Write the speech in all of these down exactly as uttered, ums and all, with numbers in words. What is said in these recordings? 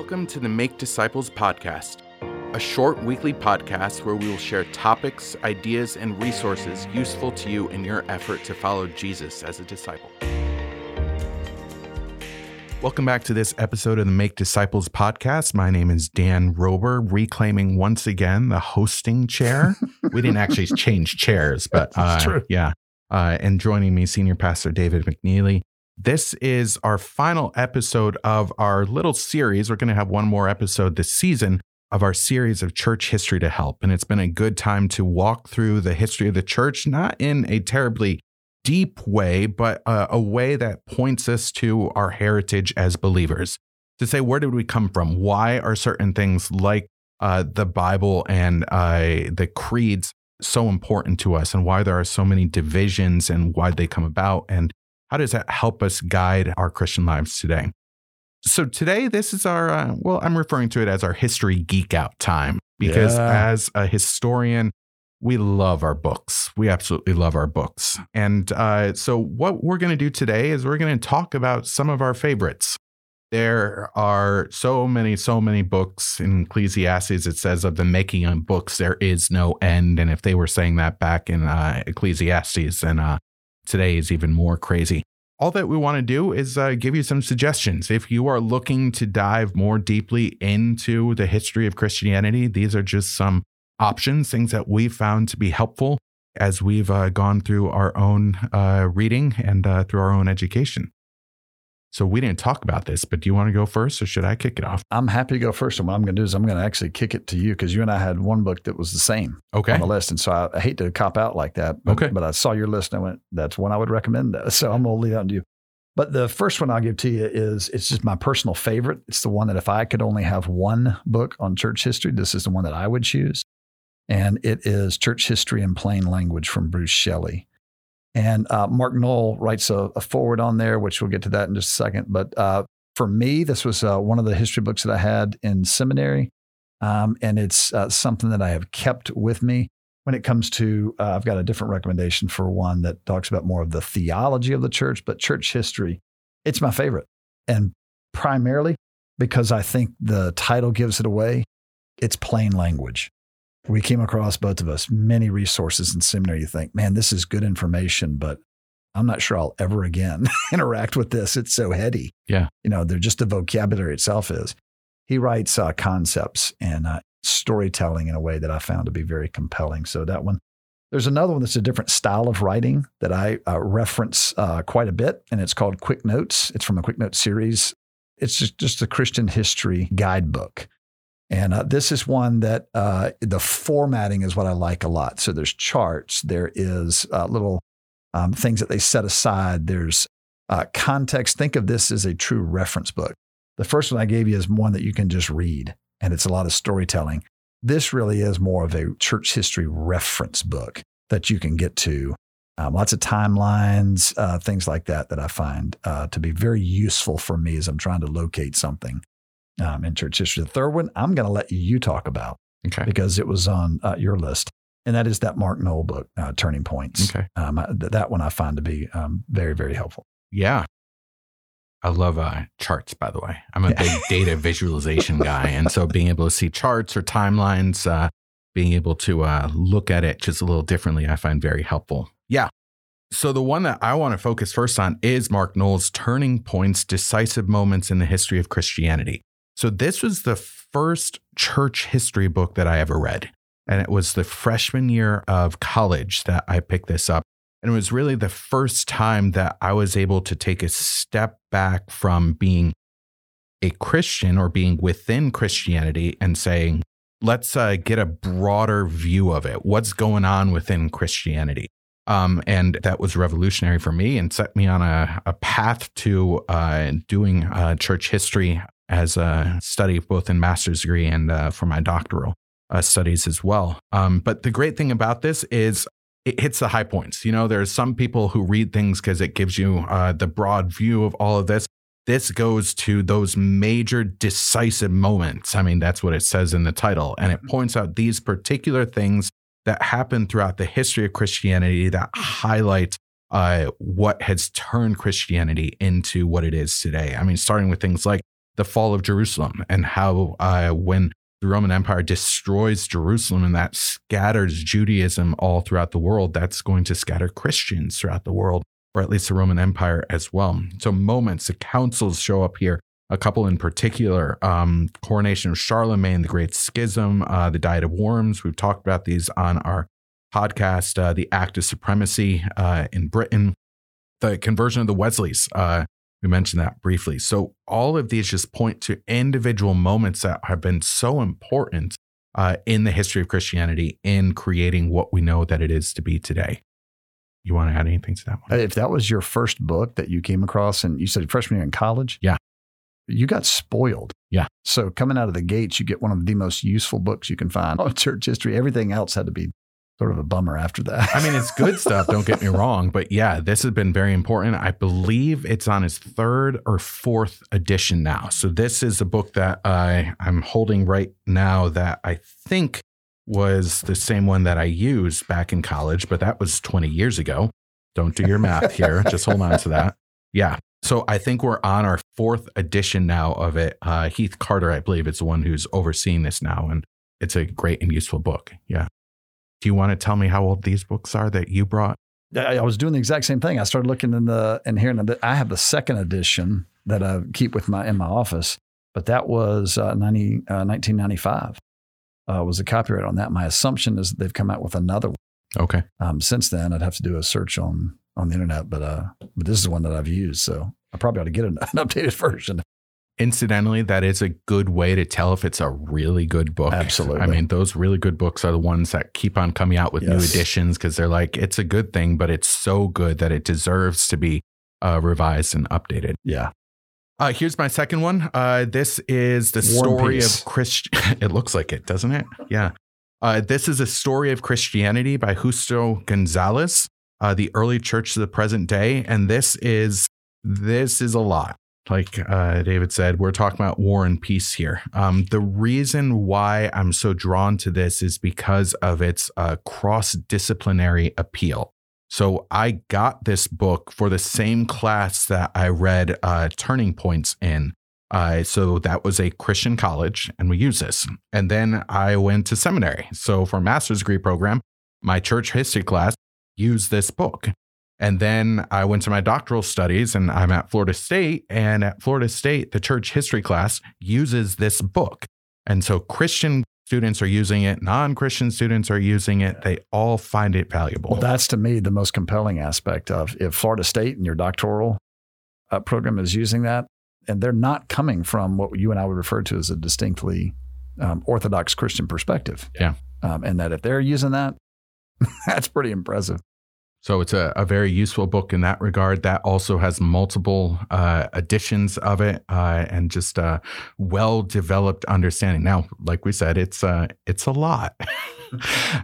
Welcome to the Make Disciples podcast, a short weekly podcast where we will share topics, ideas, and resources useful to you in your effort to follow Jesus as a disciple. Welcome back to this episode of the Make Disciples podcast. My name is Dan Rober, reclaiming once again the hosting chair. We didn't actually change chairs, but uh, true. yeah. Uh, and joining me, Senior Pastor David McNeely. This is our final episode of our little series. We're going to have one more episode this season of our series of Church History to Help. And it's been a good time to walk through the history of the church, not in a terribly deep way, but uh, a way that points us to our heritage as believers. To say, where did we come from? Why are certain things like uh, the Bible and uh, the creeds so important to us, and why there are so many divisions and why they come about, and how does that help us guide our Christian lives today? So today, this is our, uh, well, I'm referring to it as our history geek out time, because yeah. as a historian, we love our books. We absolutely love our books. And uh, so what we're going to do today is we're going to talk about some of our favorites. There are so many, so many books. In Ecclesiastes, it says of the making of books, there is no end. And if they were saying that back in uh, Ecclesiastes, then uh, today is even more crazy. All that we want to do is uh, give you some suggestions. If you are looking to dive more deeply into the history of Christianity, these are just some options, things that we found to be helpful as we've uh, gone through our own uh, reading and uh, through our own education. So we didn't talk about this, but do you want to go first or should I kick it off? I'm happy to go first. And what I'm going to do is I'm going to actually kick it to you because you and I had one book that was the same okay. on the list. And so I, I hate to cop out like that, but, okay. but I saw your list and I went, that's one I would recommend. So I'm going to leave that to you. But the first one I'll give to you is, it's just my personal favorite. It's the one that if I could only have one book on church history, this is the one that I would choose. And it is Church History in Plain Language from Bruce Shelley. And uh, Mark Noll writes a, a foreword on there, which we'll get to that in just a second. But uh, for me, this was uh, one of the history books that I had in seminary. Um, and it's uh, something that I have kept with me. When it comes to, uh, I've got a different recommendation for one that talks about more of the theology of the church, but church history, it's my favorite. And primarily because I think the title gives it away, it's plain language. We came across, both of us, many resources in seminary. You think, man, this is good information, but I'm not sure I'll ever again interact with this. It's so heady. Yeah. You know, they're just the vocabulary itself is. He writes uh, concepts and uh, storytelling in a way that I found to be very compelling. So that one. There's another one that's a different style of writing that I uh, reference uh, quite a bit, and it's called Quick Notes. It's from a Quick Notes series. It's just, just a Christian history guidebook. And uh, this is one that uh, the formatting is what I like a lot. So there's charts, there is uh, little um, things that they set aside. There's uh, context. Think of this as a true reference book. The first one I gave you is one that you can just read, and it's a lot of storytelling. This really is more of a church history reference book that you can get to. Um, lots of timelines, uh, things like that, that I find uh, to be very useful for me as I'm trying to locate something. Um, in church history. The third one I'm going to let you talk about okay. because it was on uh, your list, and that is that Mark Noll book, uh, Turning Points. Okay. Um, I, th- that one I find to be um, very, very helpful. Yeah. I love uh, charts, by the way. I'm a yeah. big data visualization guy, and so being able to see charts or timelines, uh, being able to uh, look at it just a little differently, I find very helpful. Yeah. So the one that I want to focus first on is Mark Noll's Turning Points, Decisive Moments in the History of Christianity. So this was the first church history book that I ever read, and it was the freshman year of college that I picked this up, and it was really the first time that I was able to take a step back from being a Christian or being within Christianity and saying, let's uh, get a broader view of it. What's going on within Christianity? Um, and that was revolutionary for me and set me on a, a path to uh, doing uh, church history as a study, both in master's degree and uh, for my doctoral uh, studies as well. Um, but the great thing about this is it hits the high points. You know, there's some people who read things because it gives you uh, the broad view of all of this. This goes to those major decisive moments. I mean, that's what it says in the title. And it points out these particular things that happen throughout the history of Christianity that highlight uh, what has turned Christianity into what it is today. I mean, starting with things like the fall of Jerusalem and how uh, when the Roman Empire destroys Jerusalem and that scatters Judaism all throughout the world, that's going to scatter Christians throughout the world, or at least the Roman Empire as well. So moments, the councils show up here, a couple in particular, um, coronation of Charlemagne, the Great Schism, uh, the Diet of Worms. We've talked about these on our podcast, uh, the Act of Supremacy uh, in Britain, the conversion of the Wesleys. Uh, we mentioned that briefly. So all of these just point to individual moments that have been so important uh, in the history of Christianity in creating what we know that it is to be today. You want to add anything to that one? If that was your first book that you came across, and you said freshman year in college, yeah, you got spoiled. Yeah. So coming out of the gates, you get one of the most useful books you can find on church history. Everything else had to be sort of a bummer after that. I mean, it's good stuff, don't get me wrong. But yeah, this has been very important. I believe it's on its third or fourth edition now. So this is a book that I, I'm holding right now that I think was the same one that I used back in college, but that was twenty years ago. Don't do your math here. Just hold on to that. Yeah. So I think we're on our fourth edition now of it. Uh, Heath Carter, I believe, is the one who's overseeing this now. And it's a great and useful book. Yeah. Do you want to tell me how old these books are that you brought? I was doing the exact same thing. I started looking in the and hearing that I have the second edition that I keep with my in my office, but that was uh, ninety, uh, nineteen ninety-five uh, was the copyright on that. My assumption is that they've come out with another one. Okay. Um, since then, I'd have to do a search on on the internet, but uh, but this is the one that I've used, so I probably ought to get an, an updated version. Incidentally, that is a good way to tell if it's a really good book. Absolutely. I mean, those really good books are the ones that keep on coming out with yes. new editions, because they're like, it's a good thing, but it's so good that it deserves to be uh, revised and updated. Yeah. Uh, here's my second one. Uh, this is the War story of Christian. It looks like it, doesn't it? Yeah. Uh, this is a story of Christianity by Justo Gonzalez, uh, the early church to the present day. And this is this is a lot. Like uh, David said, we're talking about war and peace here. Um, the reason why I'm so drawn to this is because of its uh, cross-disciplinary appeal. So I got this book for the same class that I read uh, Turning Points in. Uh, so that was a Christian college, and we used this. And then I went to seminary. So for a master's degree program, my church history class used this book. And then I went to my doctoral studies, and I'm at Florida State. And at Florida State, the church history class uses this book. And so Christian students are using it. Non-Christian students are using it. They all find it valuable. Well, that's to me the most compelling aspect of if Florida State and your doctoral uh, program is using that, and they're not coming from what you and I would refer to as a distinctly um, Orthodox Christian perspective. Yeah. Um, and that if they're using that, that's pretty impressive. So it's a, a very useful book in that regard. That also has multiple uh, editions of it uh, and just a well-developed understanding. Now, like we said, it's, uh, it's a lot,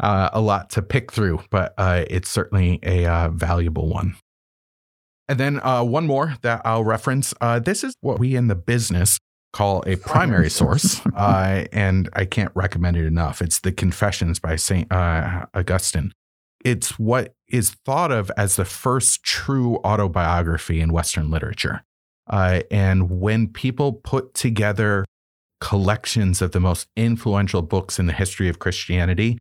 uh, a lot to pick through, but uh, it's certainly a uh, valuable one. And then uh, one more that I'll reference. Uh, this is what we in the business call a primary source, uh, and I can't recommend it enough. It's the Confessions by Saint uh, Augustine. It's what is thought of as the first true autobiography in Western literature. Uh, and when people put together collections of the most influential books in the history of Christianity,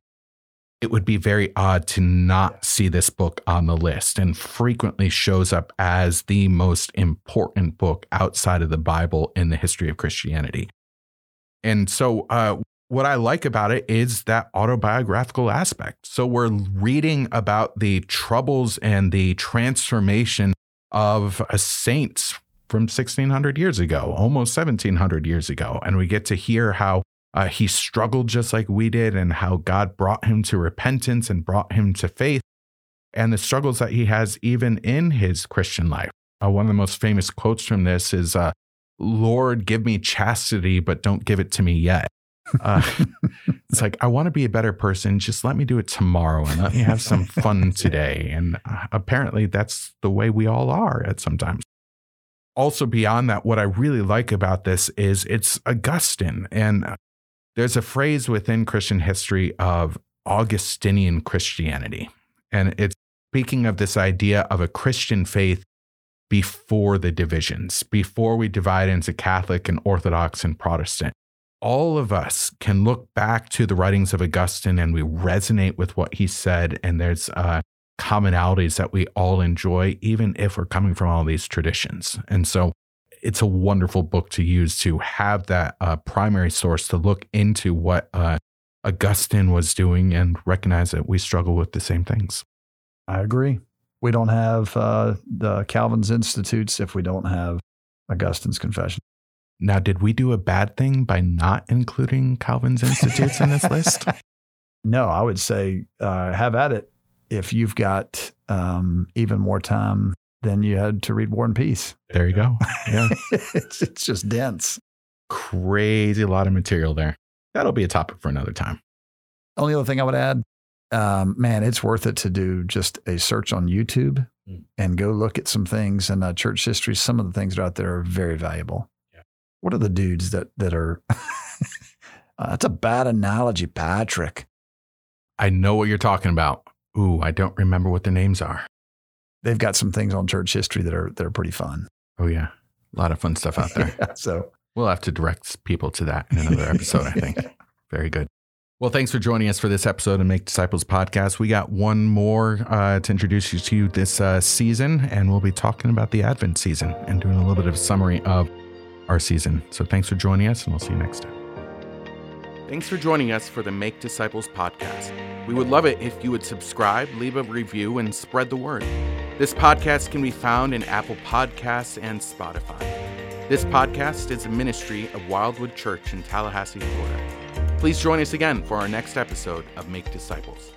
it would be very odd to not see this book on the list, and frequently shows up as the most important book outside of the Bible in the history of Christianity. And so, uh, What I like about it is that autobiographical aspect. So we're reading about the troubles and the transformation of a saint from sixteen hundred years ago, almost seventeen hundred years ago. And we get to hear how uh, he struggled just like we did, and how God brought him to repentance and brought him to faith, and the struggles that he has even in his Christian life. Uh, one of the most famous quotes from this is, uh, "Lord, give me chastity, but don't give it to me yet." Uh, it's like, I want to be a better person. Just let me do it tomorrow, and let me have some fun today. And uh, apparently that's the way we all are at sometimes. Also beyond that, what I really like about this is it's Augustine. And there's a phrase within Christian history of Augustinian Christianity. And it's speaking of this idea of a Christian faith before the divisions, before we divide into Catholic and Orthodox and Protestant. All of us can look back to the writings of Augustine and we resonate with what he said. And there's uh, commonalities that we all enjoy, even if we're coming from all these traditions. And so it's a wonderful book to use to have that uh, primary source to look into what uh, Augustine was doing and recognize that we struggle with the same things. I agree. We don't have uh, the Calvin's Institutes if we don't have Augustine's Confession. Now, did we do a bad thing by not including Calvin's Institutes in this list? No, I would say uh, have at it. If you've got um, even more time than you had to read War and Peace. There you go. Yeah, it's, it's just dense. Crazy lot of material there. That'll be a topic for another time. Only other thing I would add, um, man, it's worth it to do just a search on YouTube mm. and go look at some things in uh, church history. Some of the things that are out there are very valuable. Yeah. What are the dudes that, that are, uh, that's a bad analogy, Patrick. I know what you're talking about. Ooh, I don't remember what the names are. They've got some things on church history that are that are pretty fun. Oh, yeah. A lot of fun stuff out there. Yeah, so we'll have to direct people to that in another episode, I think. Very good. Well, thanks for joining us for this episode of Make Disciples Podcast. We got one more uh, to introduce you to this uh, season, and we'll be talking about the Advent season and doing a little bit of a summary of our season. So thanks for joining us, and we'll see you next time. Thanks for joining us for the Make Disciples Podcast. We would love it if you would subscribe, leave a review, and spread the word. This podcast can be found in Apple Podcasts and Spotify. This podcast is a ministry of Wildwood Church in Tallahassee, Florida. Please join us again for our next episode of Make Disciples.